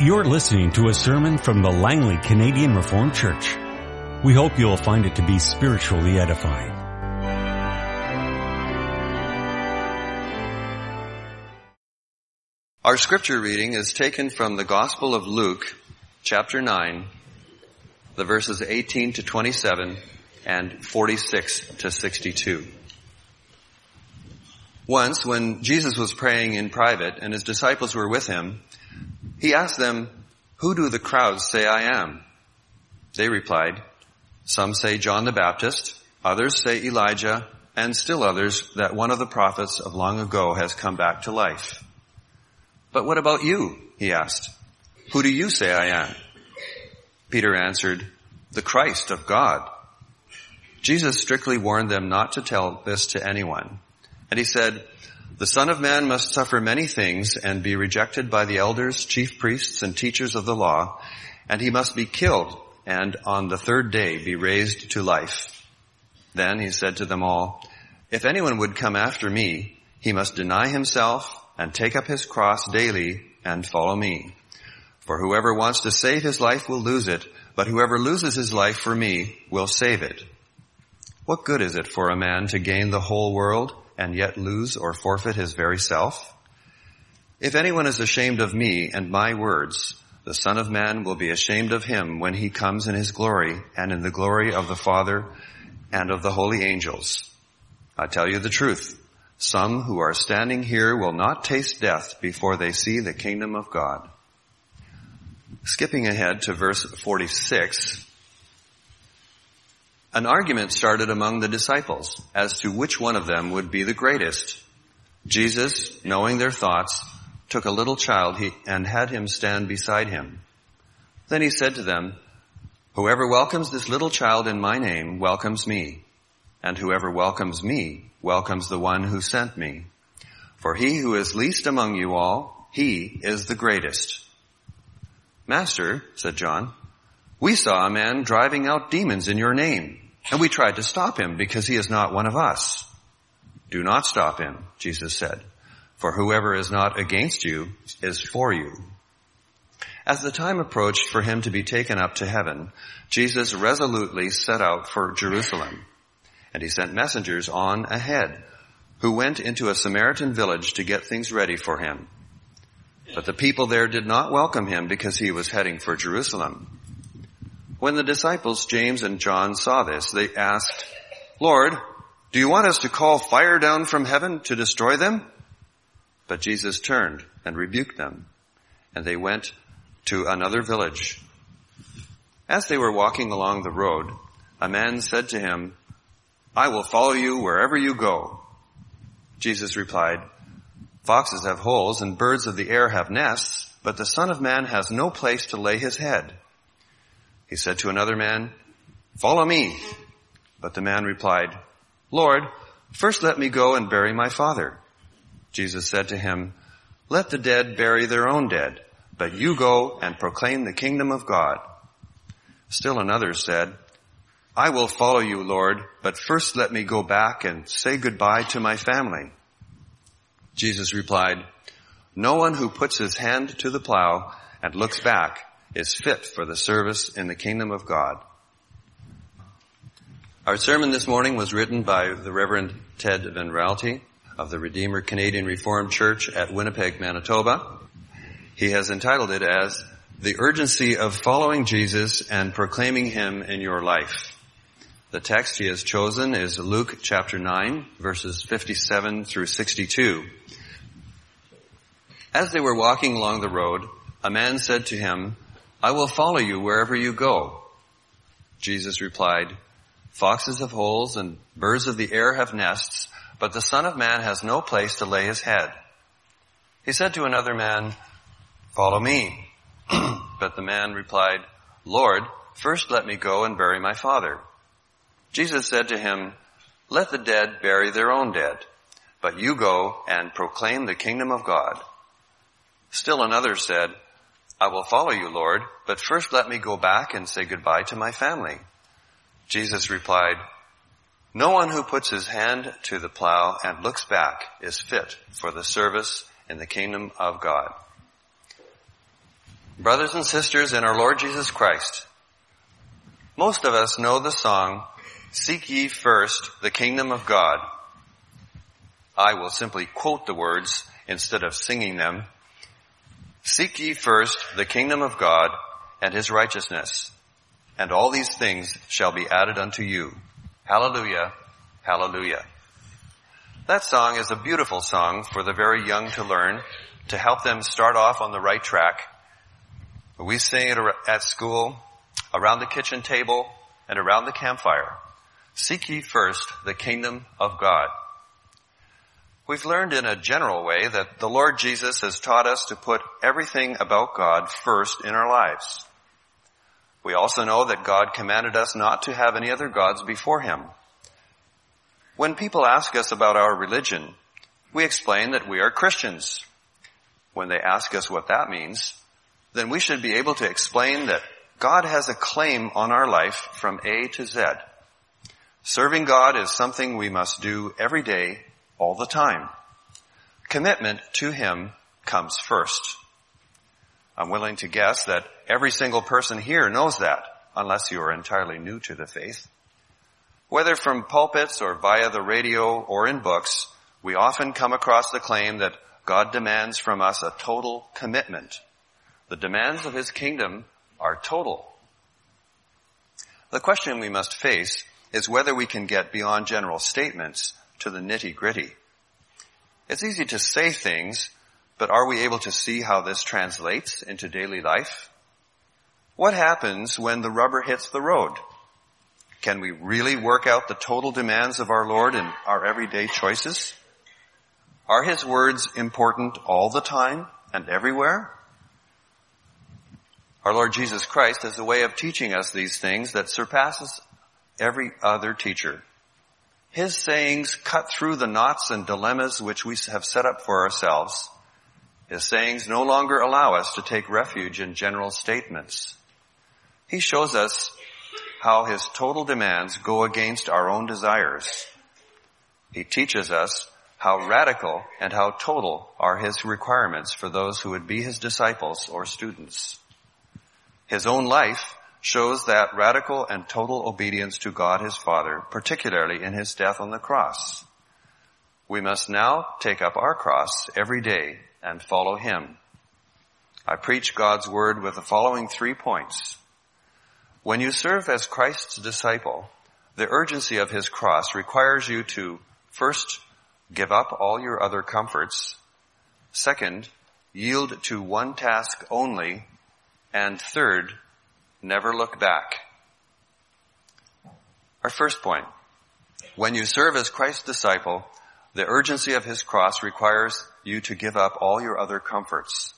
You're listening to a sermon from the Langley Canadian Reformed Church. We hope you'll find it to be spiritually edifying. Our scripture reading is taken from the Gospel of Luke, chapter 9, the verses 18 to 27 and 46 to 62. Once, when Jesus was praying in private and his disciples were with him, he asked them, "Who do the crowds say I am?" They replied, "Some say John the Baptist, others say Elijah, and still others that one of the prophets of long ago has come back to life." "But what about you?" he asked. "Who do you say I am?" Peter answered, "The Christ of God." Jesus strictly warned them not to tell this to anyone. And he said, "The Son of Man must suffer many things and be rejected by the elders, chief priests, and teachers of the law, and he must be killed and on the third day be raised to life." Then he said to them all, "If anyone would come after me, he must deny himself and take up his cross daily and follow me. For whoever wants to save his life will lose it, but whoever loses his life for me will save it. What good is it for a man to gain the whole world and yet lose or forfeit his very self? If anyone is ashamed of me and my words, the Son of Man will be ashamed of him when he comes in his glory and in the glory of the Father and of the holy angels. I tell you the truth, some who are standing here will not taste death before they see the kingdom of God." Skipping ahead to verse 46, an argument started among the disciples as to which one of them would be the greatest. Jesus, knowing their thoughts, took a little child and had him stand beside him. Then he said to them, "Whoever welcomes this little child in my name welcomes me, and whoever welcomes me welcomes the one who sent me. For he who is least among you all, he is the greatest." "Master," said John, "we saw a man driving out demons in your name. And we tried to stop him because he is not one of us." "Do not stop him," Jesus said, "for whoever is not against you is for you." As the time approached for him to be taken up to heaven, Jesus resolutely set out for Jerusalem. And he sent messengers on ahead, who went into a Samaritan village to get things ready for him. But the people there did not welcome him because he was heading for Jerusalem. When the disciples James and John saw this, they asked, "Lord, do you want us to call fire down from heaven to destroy them?" But Jesus turned and rebuked them, and they went to another village. As they were walking along the road, a man said to him, "I will follow you wherever you go." Jesus replied, "Foxes have holes and birds of the air have nests, but the Son of Man has no place to lay his head." He said to another man, "Follow me." But the man replied, "Lord, first let me go and bury my father." Jesus said to him, "Let the dead bury their own dead, but you go and proclaim the kingdom of God." Still another said, "I will follow you, Lord, but first let me go back and say goodbye to my family." Jesus replied, "No one who puts his hand to the plow and looks back is fit for the service in the kingdom of God." Our sermon this morning was written by the Reverend Ted Van Ralty of the Redeemer Canadian Reformed Church at Winnipeg, Manitoba. He has entitled it as "The Urgency of Following Jesus and Proclaiming Him in Your Life." The text he has chosen is Luke chapter 9, verses 57 through 62. As they were walking along the road, a man said to him, "I will follow you wherever you go." Jesus replied, "Foxes have holes and birds of the air have nests, but the Son of Man has no place to lay his head." He said to another man, "Follow me." But the man replied, "Lord, first let me go and bury my father." Jesus said to him, "Let the dead bury their own dead, but you go and proclaim the kingdom of God." Still another said, "I will follow you, Lord, but first let me go back and say goodbye to my family." Jesus replied, "No one who puts his hand to the plow and looks back is fit for the service in the kingdom of God." Brothers and sisters in our Lord Jesus Christ, most of us know the song, "Seek ye first the kingdom of God." I will simply quote the words instead of singing them. "Seek ye first the kingdom of God and his righteousness, and all these things shall be added unto you. Hallelujah, hallelujah." That song is a beautiful song for the very young to learn, to help them start off on the right track. We sing it at school, around the kitchen table, and around the campfire. Seek ye first the kingdom of God. We've learned in a general way that the Lord Jesus has taught us to put everything about God first in our lives. We also know that God commanded us not to have any other gods before him. When people ask us about our religion, we explain that we are Christians. When they ask us what that means, then we should be able to explain that God has a claim on our life from A to Z. Serving God is something we must do every day, all the time. Commitment to him comes first. I'm willing to guess that every single person here knows that, unless you are entirely new to the faith. Whether from pulpits or via the radio or in books, we often come across the claim that God demands from us a total commitment. The demands of his kingdom are total. The question we must face is whether we can get beyond general statements to the nitty-gritty. It's easy to say things, but are we able to see how this translates into daily life? What happens when the rubber hits the road? Can we really work out the total demands of our Lord in our everyday choices? Are his words important all the time and everywhere? Our Lord Jesus Christ has a way of teaching us these things that surpasses every other teacher. His sayings cut through the knots and dilemmas which we have set up for ourselves. His sayings no longer allow us to take refuge in general statements. He shows us how his total demands go against our own desires. He teaches us how radical and how total are his requirements for those who would be his disciples or students. His own life shows that radical and total obedience to God his Father, particularly in his death on the cross. We must now take up our cross every day and follow him. I preach God's word with the following 3 points. When you serve as Christ's disciple, the urgency of his cross requires you to, first, give up all your other comforts. Second, yield to one task only. And third, never look back. Our first point. When you serve as Christ's disciple, the urgency of his cross requires you to give up all your other comforts.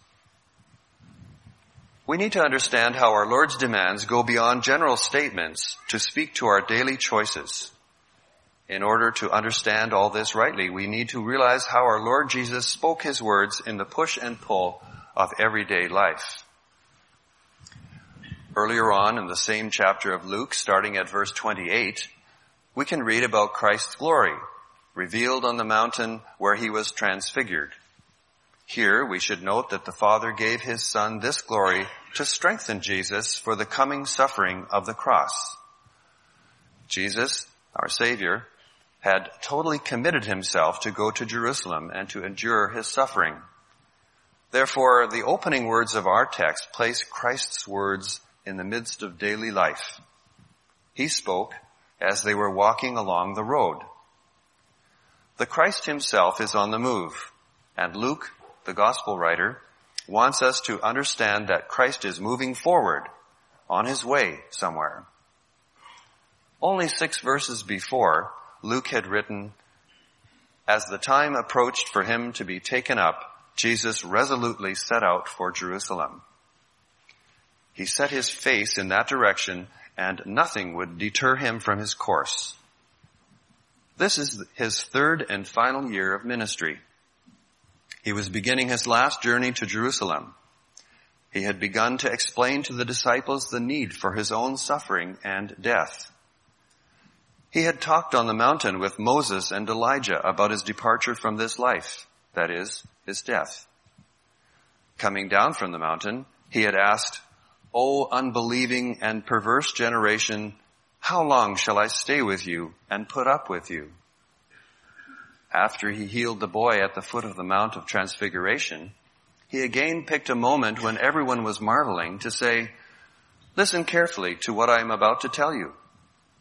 We need to understand how our Lord's demands go beyond general statements to speak to our daily choices. In order to understand all this rightly, we need to realize how our Lord Jesus spoke his words in the push and pull of everyday life. Earlier on in the same chapter of Luke, starting at verse 28, we can read about Christ's glory, revealed on the mountain where he was transfigured. Here we should note that the Father gave his Son this glory to strengthen Jesus for the coming suffering of the cross. Jesus, our Savior, had totally committed himself to go to Jerusalem and to endure his suffering. Therefore, the opening words of our text place Christ's words in the midst of daily life. He spoke as they were walking along the road. The Christ himself is on the move, and Luke, the gospel writer, wants us to understand that Christ is moving forward, on his way somewhere. Only 6 verses before, Luke had written, "As the time approached for him to be taken up, Jesus resolutely set out for Jerusalem." He set his face in that direction, and nothing would deter him from his course. This is his 3rd and final year of ministry. He was beginning his last journey to Jerusalem. He had begun to explain to the disciples the need for his own suffering and death. He had talked on the mountain with Moses and Elijah about his departure from this life, that is, his death. Coming down from the mountain, he had asked, "O unbelieving and perverse generation, how long shall I stay with you and put up with you?" After he healed the boy at the foot of the Mount of Transfiguration, he again picked a moment when everyone was marveling to say, "Listen carefully to what I am about to tell you.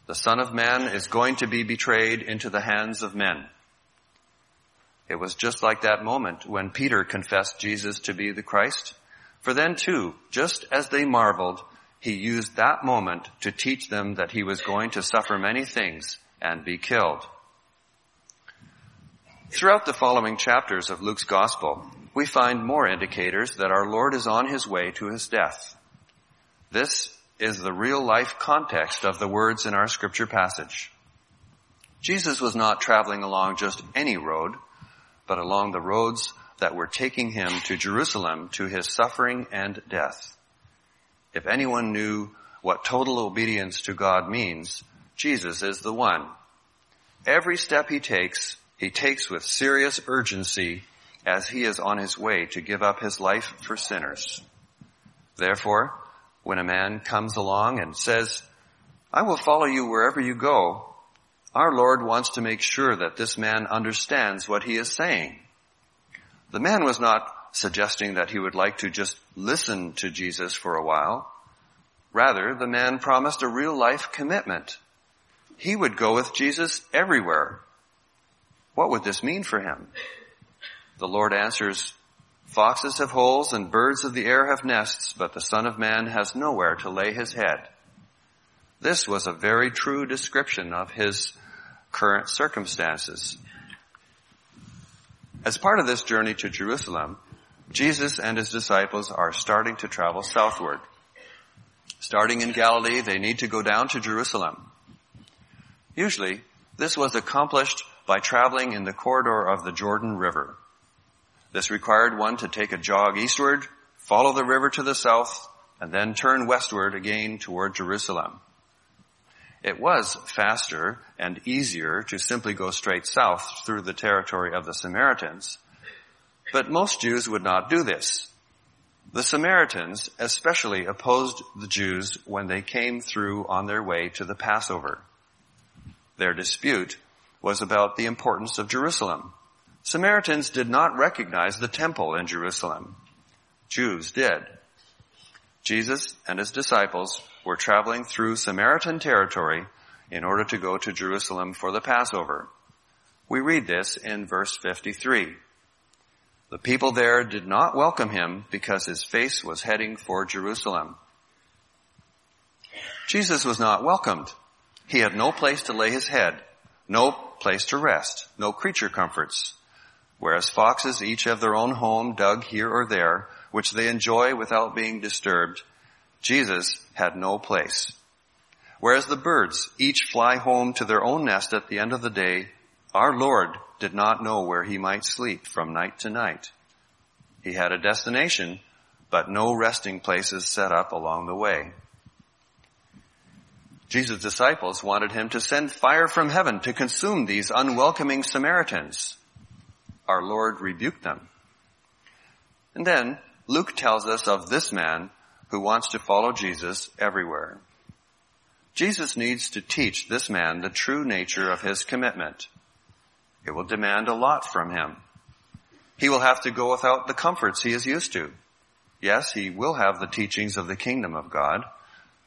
The Son of Man is going to be betrayed into the hands of men." It was just like that moment when Peter confessed Jesus to be the Christ. For then too, just as they marveled, he used that moment to teach them that he was going to suffer many things and be killed. Throughout the following chapters of Luke's Gospel, we find more indicators that our Lord is on his way to his death. This is the real-life context of the words in our scripture passage. Jesus was not traveling along just any road, but along the roads that were taking him to Jerusalem to his suffering and death. If anyone knew what total obedience to God means, Jesus is the one. Every step he takes with serious urgency as he is on his way to give up his life for sinners. Therefore, when a man comes along and says, "I will follow you wherever you go," our Lord wants to make sure that this man understands what he is saying. The man was not suggesting that he would like to just listen to Jesus for a while. Rather, the man promised a real-life commitment. He would go with Jesus everywhere. What would this mean for him? The Lord answers, "Foxes have holes and birds of the air have nests, but the Son of Man has nowhere to lay his head." This was a very true description of his current circumstances. As part of this journey to Jerusalem, Jesus and his disciples are starting to travel southward. Starting in Galilee, they need to go down to Jerusalem. Usually, this was accomplished by traveling in the corridor of the Jordan River. This required one to take a jog eastward, follow the river to the south, and then turn westward again toward Jerusalem. It was faster and easier to simply go straight south through the territory of the Samaritans, but most Jews would not do this. The Samaritans especially opposed the Jews when they came through on their way to the Passover. Their dispute was about the importance of Jerusalem. Samaritans did not recognize the temple in Jerusalem. Jews did. Jesus and his disciples were traveling through Samaritan territory in order to go to Jerusalem for the Passover. We read this in verse 53. The people there did not welcome him because his face was heading for Jerusalem. Jesus was not welcomed. He had no place to lay his head, no place to rest, no creature comforts. Whereas foxes each have their own home dug here or there, which they enjoy without being disturbed, Jesus had no place. Whereas the birds each fly home to their own nest at the end of the day, our Lord did not know where he might sleep from night to night. He had a destination, but no resting places set up along the way. Jesus' disciples wanted him to send fire from heaven to consume these unwelcoming Samaritans. Our Lord rebuked them. And then Luke tells us of this man who wants to follow Jesus everywhere. Jesus needs to teach this man the true nature of his commitment. It will demand a lot from him. He will have to go without the comforts he is used to. Yes, he will have the teachings of the kingdom of God,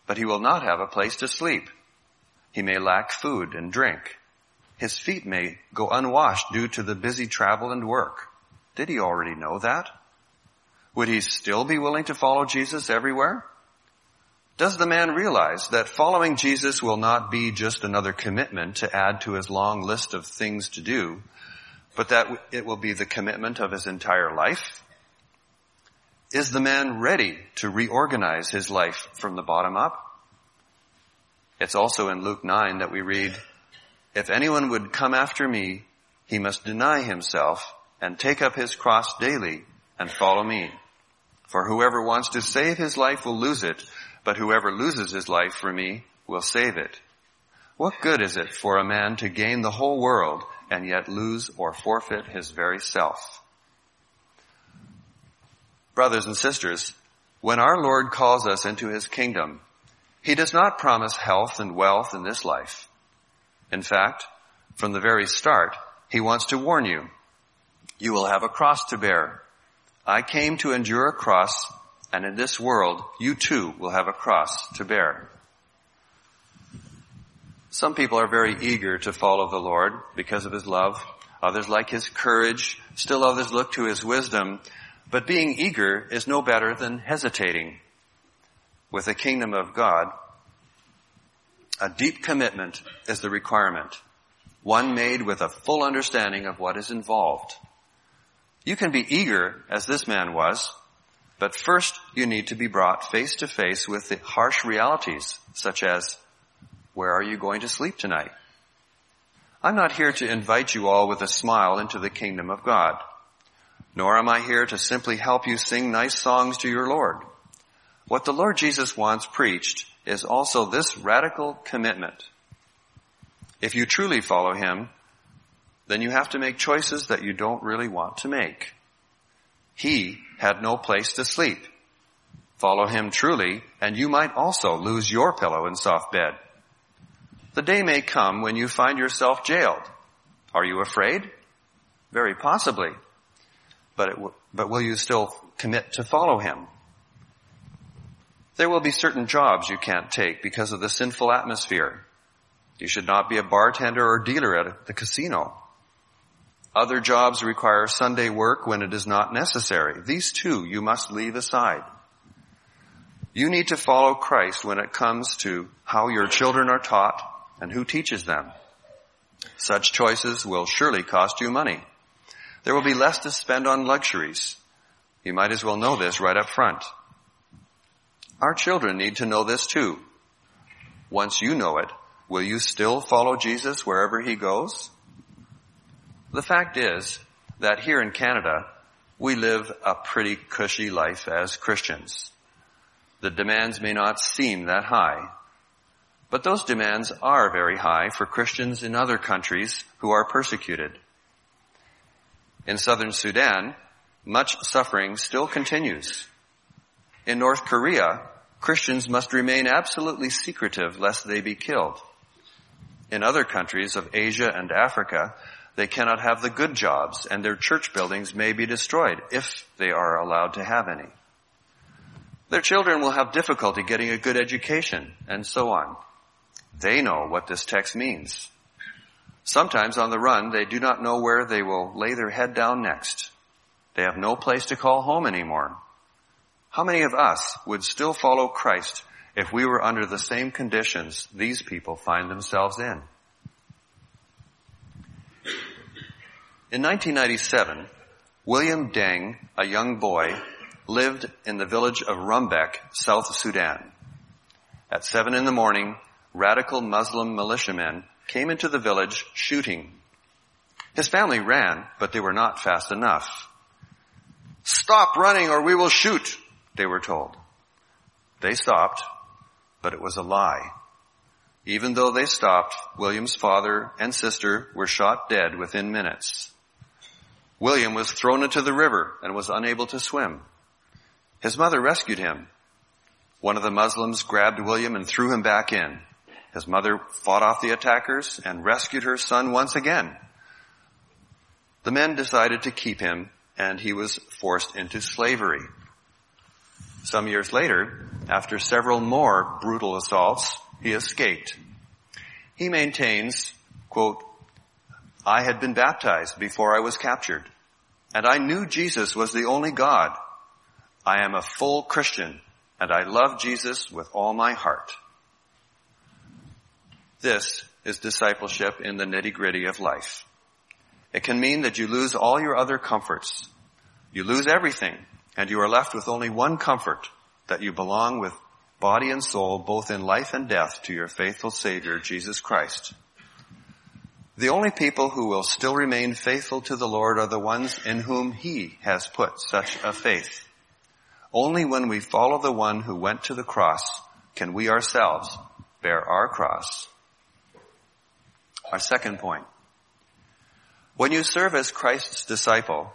but he will not have a place to sleep. He may lack food and drink. His feet may go unwashed due to the busy travel and work. Did he already know that? Would he still be willing to follow Jesus everywhere? Does the man realize that following Jesus will not be just another commitment to add to his long list of things to do, but that it will be the commitment of his entire life? Is the man ready to reorganize his life from the bottom up? It's also in Luke 9 that we read, "If anyone would come after me, he must deny himself and take up his cross daily and follow me. For whoever wants to save his life will lose it, but whoever loses his life for me will save it. What good is it for a man to gain the whole world and yet lose or forfeit his very self?" Brothers and sisters, When our Lord calls us into his kingdom, he does not promise health and wealth in this life. In fact, from the very start, he wants to warn you. You will have a cross to bear. I came to endure a cross, and in this world, you too will have a cross to bear. Some people are very eager to follow the Lord because of his love. Others like his courage. Still others look to his wisdom. But being eager is no better than hesitating. With the kingdom of God, a deep commitment is the requirement, one made with a full understanding of what is involved. You can be eager, as this man was, but first you need to be brought face to face with the harsh realities, such as, where are you going to sleep tonight? I'm not here to invite you all with a smile into the kingdom of God. Nor am I here to simply help you sing nice songs to your Lord. What the Lord Jesus once preached is also this radical commitment. If you truly follow him, then you have to make choices that you don't really want to make. He had no place to sleep. Follow him truly, and you might also lose your pillow and soft bed. The day may come when you find yourself jailed. Are you afraid? Very possibly. But will you still commit to follow him? There will be certain jobs you can't take because of the sinful atmosphere. You should not be a bartender or dealer at the casino. Other jobs require Sunday work when it is not necessary. These two you must leave aside. You need to follow Christ when it comes to how your children are taught and who teaches them. Such choices will surely cost you money. There will be less to spend on luxuries. You might as well know this right up front. Our children need to know this too. Once you know it, will you still follow Jesus wherever he goes? The fact is that here in Canada, we live a pretty cushy life as Christians. The demands may not seem that high, but those demands are very high for Christians in other countries who are persecuted. In southern Sudan, much suffering still continues. In North Korea, Christians must remain absolutely secretive lest they be killed. In other countries of Asia and Africa, they cannot have the good jobs, and their church buildings may be destroyed if they are allowed to have any. Their children will have difficulty getting a good education, and so on. They know what this text means. Sometimes on the run, they do not know where they will lay their head down next. They have no place to call home anymore. How many of us would still follow Christ if we were under the same conditions these people find themselves in? In 1997, William Deng, a young boy, lived in the village of Rumbek, South Sudan. At 7 a.m, radical Muslim militiamen came into the village shooting. His family ran, but they were not fast enough. "Stop running or we will shoot," they were told. They stopped, but it was a lie. Even though they stopped, William's father and sister were shot dead within minutes. William was thrown into the river and was unable to swim. His mother rescued him. One of the Muslims grabbed William and threw him back in. His mother fought off the attackers and rescued her son once again. The men decided to keep him, and he was forced into slavery. Some years later, after several more brutal assaults, he escaped. He maintains, quote, "I had been baptized before I was captured, and I knew Jesus was the only God. I am a full Christian, and I love Jesus with all my heart." This is discipleship in the nitty-gritty of life. It can mean that you lose all your other comforts. You lose everything, and you are left with only one comfort, that you belong with body and soul, both in life and death, to your faithful Savior, Jesus Christ. The only people who will still remain faithful to the Lord are the ones in whom he has put such a faith. Only when we follow the one who went to the cross can we ourselves bear our cross. Our second point. When you serve as Christ's disciple,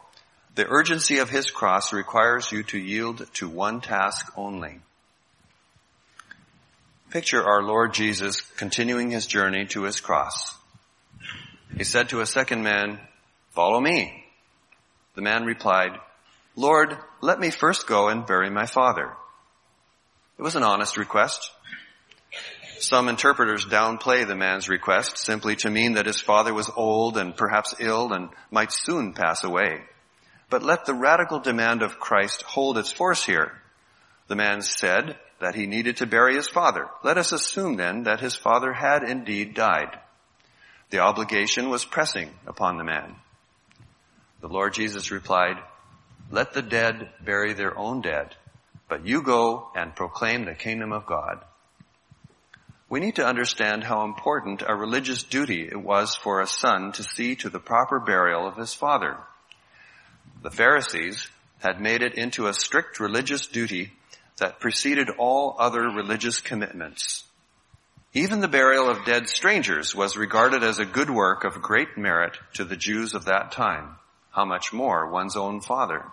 The urgency of his cross requires you to yield to one task only. Picture our Lord Jesus continuing his journey to his cross. He said to a second man, "Follow me." The man replied, "Lord, let me first go and bury my father." It was an honest request. Some interpreters downplay the man's request simply to mean that his father was old and perhaps ill and might soon pass away. But let the radical demand of Christ hold its force here. The man said that he needed to bury his father. Let us assume then that his father had indeed died. The obligation was pressing upon the man. The Lord Jesus replied, "Let the dead bury their own dead, but you go and proclaim the kingdom of God." We need to understand how important a religious duty it was for a son to see to the proper burial of his father. The Pharisees had made it into a strict religious duty that preceded all other religious commitments. Even the burial of dead strangers was regarded as a good work of great merit to the Jews of that time. How much more one's own father?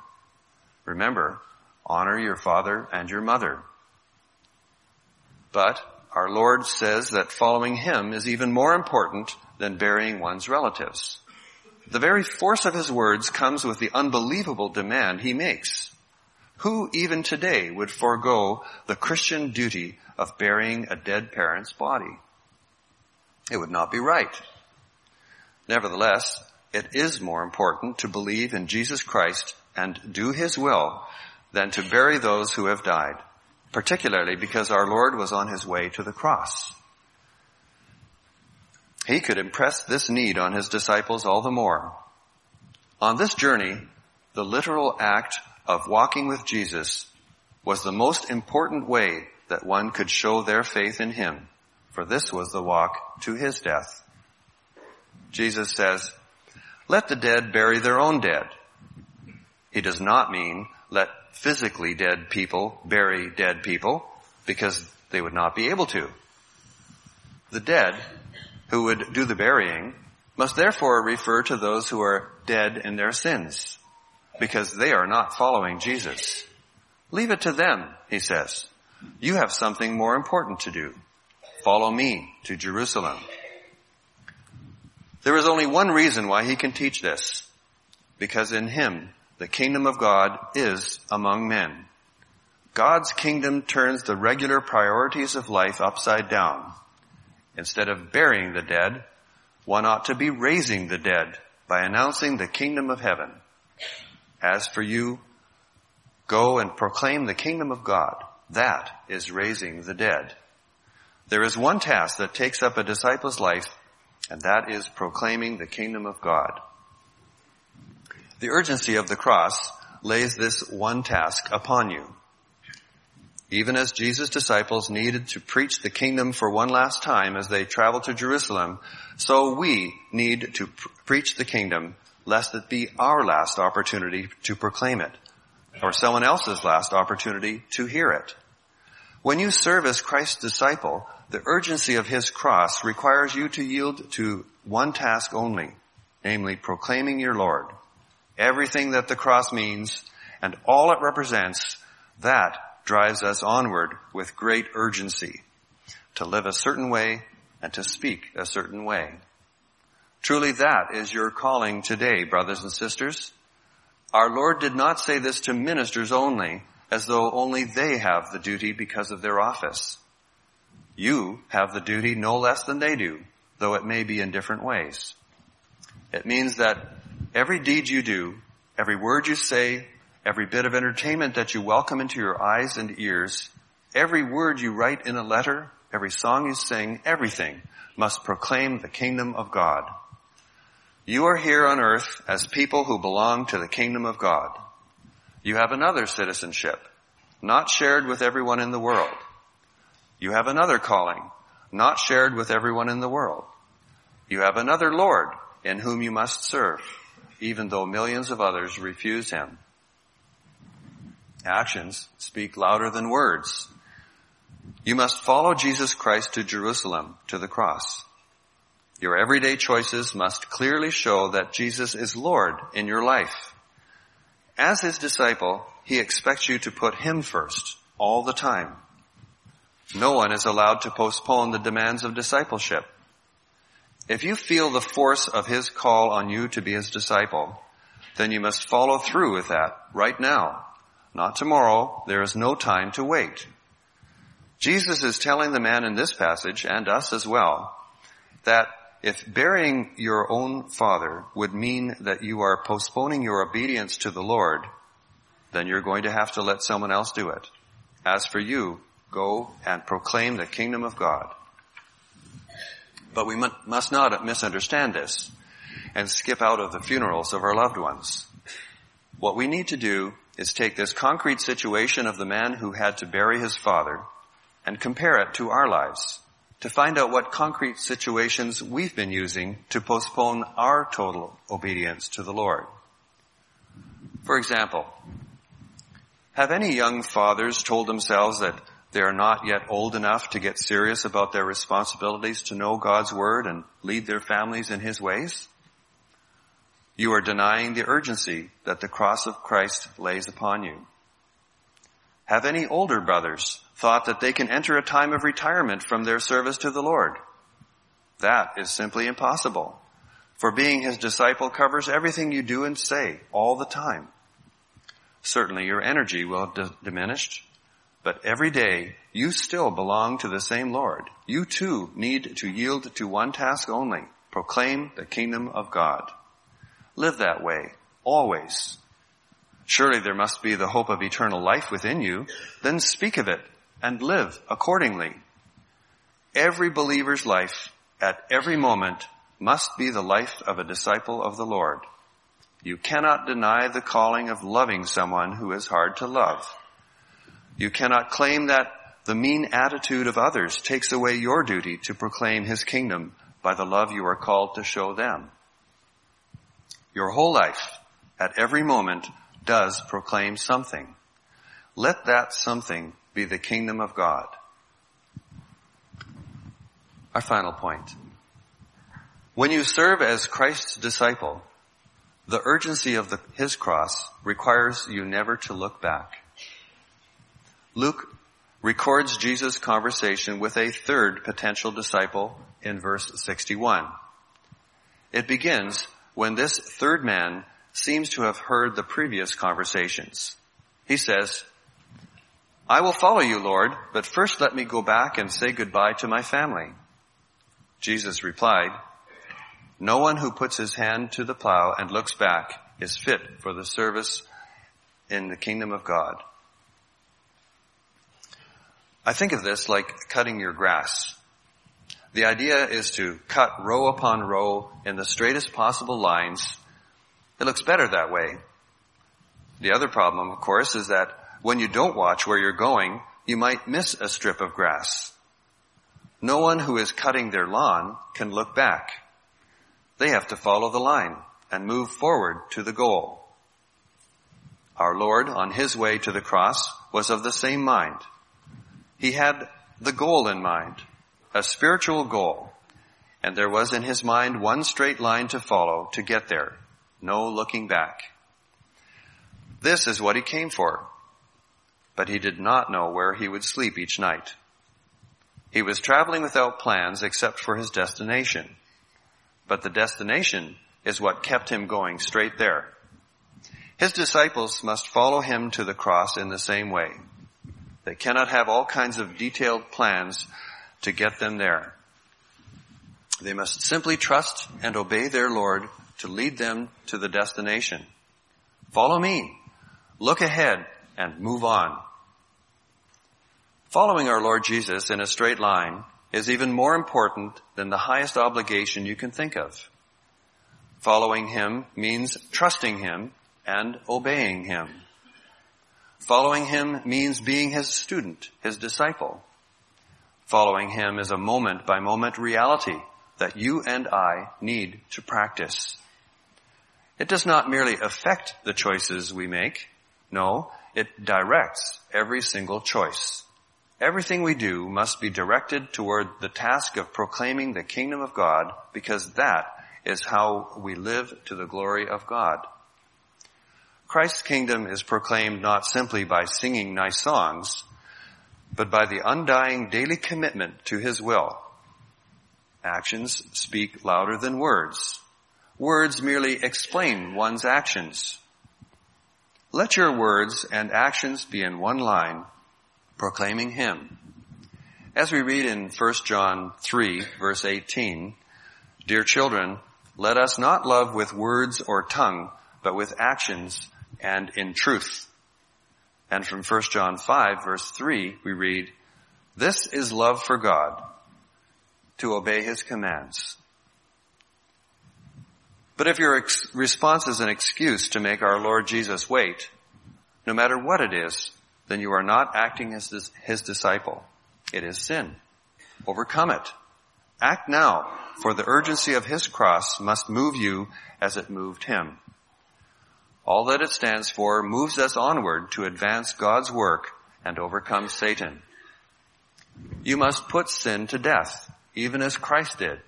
Remember, honor your father and your mother. But our Lord says that following him is even more important than burying one's relatives. The very force of his words comes with the unbelievable demand he makes. Who even today would forego the Christian duty of burying a dead parent's body? It would not be right. Nevertheless, it is more important to believe in Jesus Christ and do his will than to bury those who have died, particularly because our Lord was on his way to the cross. He could impress this need on his disciples all the more. On this journey, the literal act of walking with Jesus was the most important way that one could show their faith in him, for this was the walk to his death. Jesus says, "Let the dead bury their own dead." He does not mean let physically dead people bury dead people, because they would not be able to. The dead, who would do the burying, must therefore refer to those who are dead in their sins, because they are not following Jesus. "Leave it to them," he says. "You have something more important to do. Follow me to Jerusalem." There is only one reason why he can teach this, because in him the kingdom of God is among men. God's kingdom turns the regular priorities of life upside down. Instead of burying the dead, one ought to be raising the dead by announcing the kingdom of heaven. "As for you, go and proclaim the kingdom of God." That is raising the dead. There is one task that takes up a disciple's life, and that is proclaiming the kingdom of God. The urgency of the cross lays this one task upon you. Even as Jesus' disciples needed to preach the kingdom for one last time as they traveled to Jerusalem, so we need to preach the kingdom, lest it be our last opportunity to proclaim it, or someone else's last opportunity to hear it. When you serve as Christ's disciple, the urgency of his cross requires you to yield to one task only, namely proclaiming your Lord. Everything that the cross means and all it represents, that drives us onward with great urgency, to live a certain way and to speak a certain way. Truly that is your calling today, brothers and sisters. Our Lord did not say this to ministers only, as though only they have the duty because of their office. You have the duty no less than they do, though it may be in different ways. It means that every deed you do, every word you say, every bit of entertainment that you welcome into your eyes and ears, every word you write in a letter, every song you sing, everything must proclaim the kingdom of God. You are here on earth as people who belong to the kingdom of God. You have another citizenship, not shared with everyone in the world. You have another calling, not shared with everyone in the world. You have another Lord in whom you must serve, even though millions of others refuse him. Actions speak louder than words. You must follow Jesus Christ to Jerusalem, to the cross. Your everyday choices must clearly show that Jesus is Lord in your life. As his disciple, he expects you to put him first all the time. No one is allowed to postpone the demands of discipleship. If you feel the force of his call on you to be his disciple, then you must follow through with that right now. Not tomorrow. There is no time to wait. Jesus is telling the man in this passage, and us as well, that if burying your own father would mean that you are postponing your obedience to the Lord, then you're going to have to let someone else do it. As for you, go and proclaim the kingdom of God. But we must not misunderstand this and skip out of the funerals of our loved ones. What we need to do is take this concrete situation of the man who had to bury his father and compare it to our lives to find out what concrete situations we've been using to postpone our total obedience to the Lord. For example, have any young fathers told themselves that they are not yet old enough to get serious about their responsibilities to know God's word and lead their families in his ways? You are denying the urgency that the cross of Christ lays upon you. Have any older brothers thought that they can enter a time of retirement from their service to the Lord? That is simply impossible, for being his disciple covers everything you do and say all the time. Certainly your energy will have diminished, but every day, you still belong to the same Lord. You too need to yield to one task only, proclaim the kingdom of God. Live that way, always. Surely there must be the hope of eternal life within you. Then speak of it and live accordingly. Every believer's life at every moment must be the life of a disciple of the Lord. You cannot deny the calling of loving someone who is hard to love. You cannot claim that the mean attitude of others takes away your duty to proclaim his kingdom by the love you are called to show them. Your whole life, at every moment, does proclaim something. Let that something be the kingdom of God. Our final point. When you serve as Christ's disciple, the urgency of his cross requires you never to look back. Luke records Jesus' conversation with a third potential disciple in verse 61. It begins when this third man seems to have heard the previous conversations. He says, "I will follow you, Lord, but first let me go back and say goodbye to my family." Jesus replied, "No one who puts his hand to the plow and looks back is fit for the service in the kingdom of God." I think of this like cutting your grass. The idea is to cut row upon row in the straightest possible lines. It looks better that way. The other problem, of course, is that when you don't watch where you're going, you might miss a strip of grass. No one who is cutting their lawn can look back. They have to follow the line and move forward to the goal. Our Lord, on his way to the cross, was of the same mind. He had the goal in mind, a spiritual goal, and there was in his mind one straight line to follow to get there, no looking back. This is what he came for, but he did not know where he would sleep each night. He was traveling without plans except for his destination, but the destination is what kept him going straight there. His disciples must follow him to the cross in the same way. They cannot have all kinds of detailed plans to get them there. They must simply trust and obey their Lord to lead them to the destination. Follow me. Look ahead and move on. Following our Lord Jesus in a straight line is even more important than the highest obligation you can think of. Following him means trusting him and obeying him. Following him means being his student, his disciple. Following him is a moment-by-moment reality that you and I need to practice. It does not merely affect the choices we make. No, it directs every single choice. Everything we do must be directed toward the task of proclaiming the kingdom of God, because that is how we live to the glory of God. Christ's kingdom is proclaimed not simply by singing nice songs, but by the undying daily commitment to his will. Actions speak louder than words. Words merely explain one's actions. Let your words and actions be in one line, proclaiming him. As we read in 1 John 3, verse 18, "Dear children, let us not love with words or tongue, but with actions and in truth." And from 1 John 5, verse 3, we read, "This is love for God, to obey his commands." But if your response is an excuse to make our Lord Jesus wait, no matter what it is, then you are not acting as his disciple. It is sin. Overcome it. Act now, for the urgency of his cross must move you as it moved him. All that it stands for moves us onward to advance God's work and overcome Satan. You must put sin to death, even as Christ did.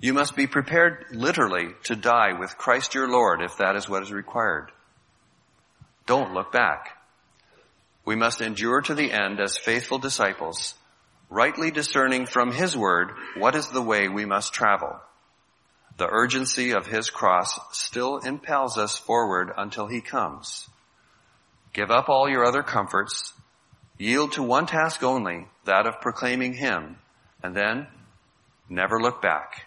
You must be prepared literally to die with Christ your Lord if that is what is required. Don't look back. We must endure to the end as faithful disciples, rightly discerning from his word what is the way we must travel. The urgency of his cross still impels us forward until he comes. Give up all your other comforts, yield to one task only, that of proclaiming him, and then never look back.